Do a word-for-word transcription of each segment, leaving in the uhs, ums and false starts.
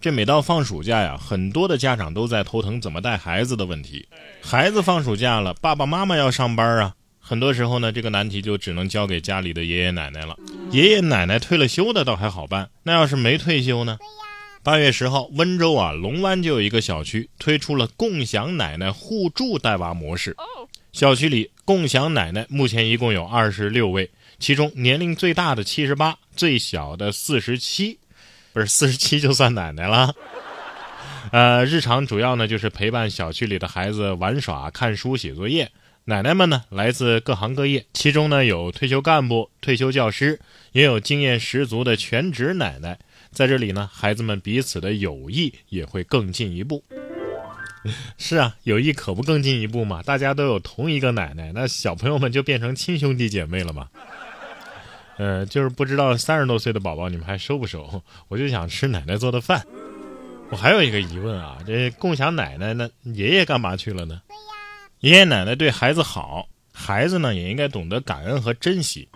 这每到放暑假呀，很多的家长都在头疼怎么带孩子的问题。孩子放暑假了，爸爸妈妈要上班啊，很多时候呢，这个难题就只能交给家里的爷爷奶奶了。爷爷奶奶退了休的倒还好办，那要是没退休呢？八月十号，温州啊龙湾就有一个小区推出了共享奶奶互助带娃模式。小区里共享奶奶目前一共有二十六位，其中年龄最大的七十八，最小的四十七，不是四十七就算奶奶了。呃，日常主要呢就是陪伴小区里的孩子玩耍、看书、写作业。奶奶们呢来自各行各业，其中呢有退休干部、退休教师，也有经验十足的全职奶奶。在这里呢，孩子们彼此的友谊也会更进一步。是啊，友谊可不更进一步嘛，大家都有同一个奶奶，那小朋友们就变成亲兄弟姐妹了嘛。呃，就是不知道三十多岁的宝宝你们还收不收？我就想吃奶奶做的饭。我还有一个疑问啊，这共享奶奶呢，爷爷干嘛去了呢？爷爷奶奶对孩子好，孩子呢也应该懂得感恩和珍惜。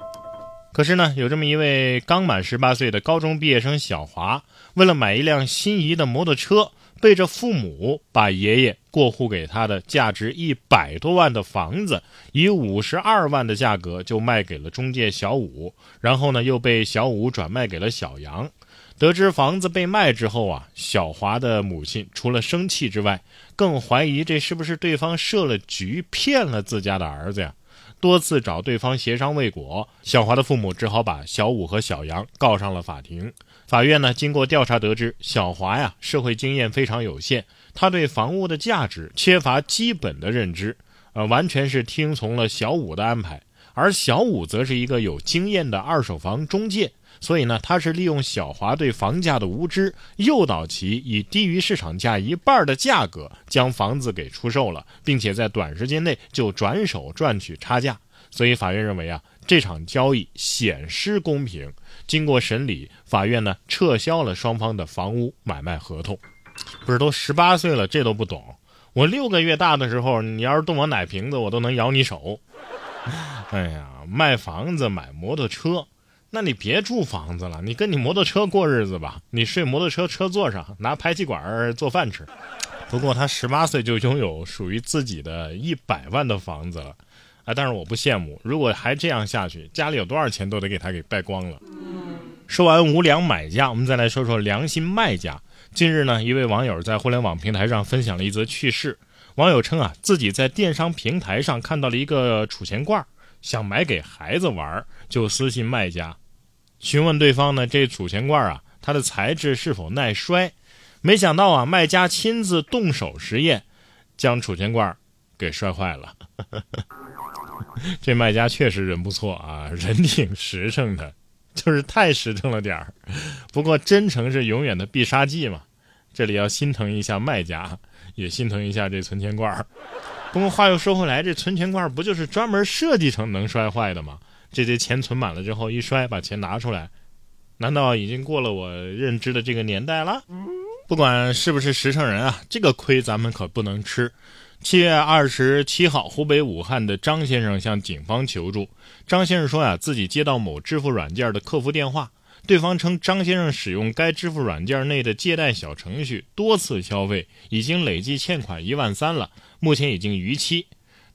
可是呢，有这么一位刚满十八岁的高中毕业生小华，为了买一辆心仪的摩托车，背着父母把爷爷过户给他的价值一百多万的房子，以五十二万的价格就卖给了中介小五，然后呢又被小五转卖给了小杨。得知房子被卖之后啊，小华的母亲除了生气之外，更怀疑这是不是对方设了局骗了自家的儿子呀？多次找对方协商未果，小华的父母只好把小五和小杨告上了法庭。法院呢，经过调查得知，小华呀，社会经验非常有限，他对房屋的价值缺乏基本的认知，呃，完全是听从了小五的安排。而小五则是一个有经验的二手房中介，所以呢，他是利用小华对房价的无知，诱导其以低于市场价一半的价格将房子给出售了，并且在短时间内就转手赚取差价。所以法院认为啊，这场交易显失公平。经过审理，法院呢撤销了双方的房屋买卖合同。不是都十八岁了，这都不懂？我六个月大的时候，你要是动我奶瓶子，我都能咬你手。哎呀，卖房子买摩托车，那你别住房子了，你跟你摩托车过日子吧，你睡摩托车车座上，拿排气管做饭吃。不过他十八岁就拥有属于自己的一百万的房子了。啊，但是我不羡慕，如果还这样下去，家里有多少钱都得给他给败光了。说完无良买家，我们再来说说良心卖家。近日呢，一位网友在互联网平台上分享了一则趣事。网友称啊，自己在电商平台上看到了一个储钱罐，想买给孩子玩，就私信卖家询问对方呢，这储钱罐啊，它的材质是否耐摔。没想到啊，卖家亲自动手实验，将储钱罐给摔坏了。这卖家确实人不错啊，人挺实诚的，就是太实诚了点儿。不过真诚是永远的必杀技嘛，这里要心疼一下卖家，也心疼一下这存钱罐。不过话又说回来，这存钱罐不就是专门设计成能摔坏的吗？这些钱存满了之后一摔，把钱拿出来，难道已经过了我认知的这个年代了？不管是不是实诚人啊，这个亏咱们可不能吃。七月二十七号，湖北武汉的张先生向警方求助。张先生说啊，自己接到某支付软件的客服电话，对方称张先生使用该支付软件内的借贷小程序多次消费，已经累计欠款一万三了，目前已经逾期。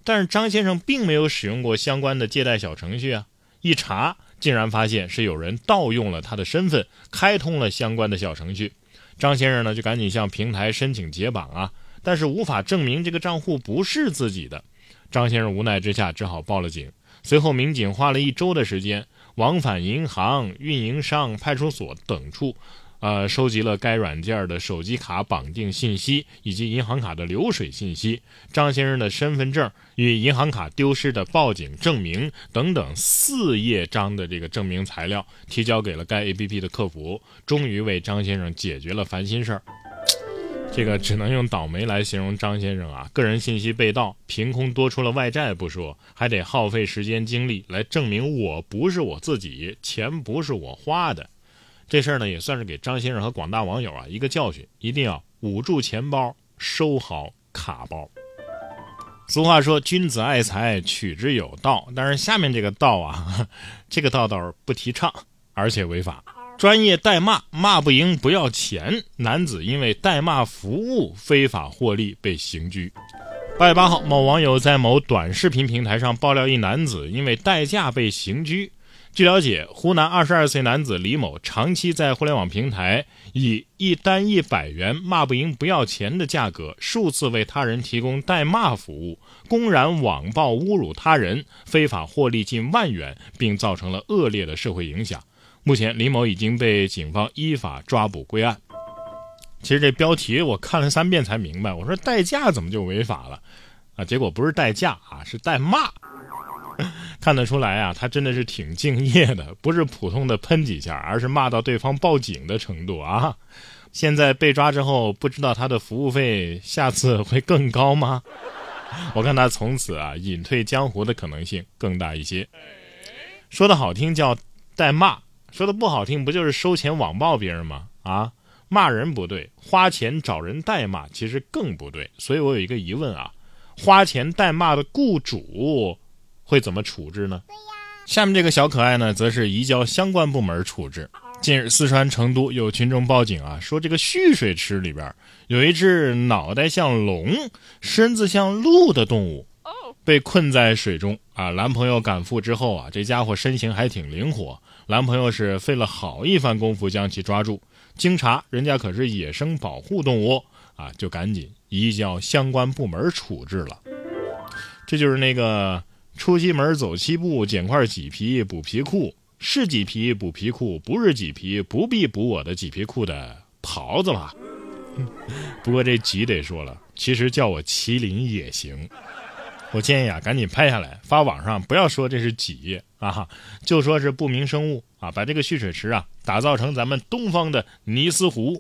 但是张先生并没有使用过相关的借贷小程序啊，一查竟然发现是有人盗用了他的身份，开通了相关的小程序。张先生呢就赶紧向平台申请解绑啊，但是无法证明这个账户不是自己的。张先生无奈之下只好报了警。随后民警花了一周的时间，往返银行、运营商、派出所等处，呃，收集了该软件的手机卡绑定信息以及银行卡的流水信息、张先生的身份证与银行卡丢失的报警证明等等四页章的这个证明材料，提交给了该 A P P 的客服，终于为张先生解决了烦心事儿。这个只能用倒霉来形容张先生啊，个人信息被盗，凭空多出了外债不说，还得耗费时间精力来证明我不是我自己，钱不是我花的。这事儿呢也算是给张先生和广大网友啊一个教训，一定要捂住钱包，收好卡包。俗话说君子爱财，取之有道，但是下面这个道啊，这个道道不提倡，而且违法。专业代骂，骂不赢不要钱，男子因为代骂服务非法获利被刑拘。八月八号，某网友在某短视频平台上爆料一男子因为代驾被刑拘。据了解，湖南二十二岁男子李某长期在互联网平台以一单一百元骂不赢不要钱的价格数次为他人提供代骂服务，公然网暴侮辱他人，非法获利近万元，并造成了恶劣的社会影响。目前李某已经被警方依法抓捕归案。其实这标题我看了三遍才明白，我说代驾怎么就违法了啊？结果不是代驾啊，是代骂。看得出来啊，他真的是挺敬业的，不是普通的喷几下，而是骂到对方报警的程度啊！现在被抓之后，不知道他的服务费下次会更高吗？我看他从此啊隐退江湖的可能性更大一些。说的好听叫代骂，说的不好听不就是收钱网暴别人吗？啊，骂人不对，花钱找人代骂其实更不对。所以我有一个疑问啊，花钱代骂的雇主会怎么处置呢？下面这个小可爱呢，则是移交相关部门处置。近日，四川成都有群众报警啊，说这个蓄水池里边有一只脑袋像龙、身子像鹿的动物被困在水中啊。男朋友赶赴之后啊，这家伙身形还挺灵活，男朋友是费了好一番功夫将其抓住。经查，人家可是野生保护动物啊，就赶紧移交相关部门处置了。这就是那个。出西门走七步，捡块麂皮补皮裤，是麂皮补皮裤，不是麂皮不必补我的麂皮裤的袍子了。不过这集得说了，其实叫我麒麟也行。我建议啊，赶紧拍下来发网上，不要说这是麂啊，就说是不明生物啊，把这个蓄水池啊打造成咱们东方的尼斯湖。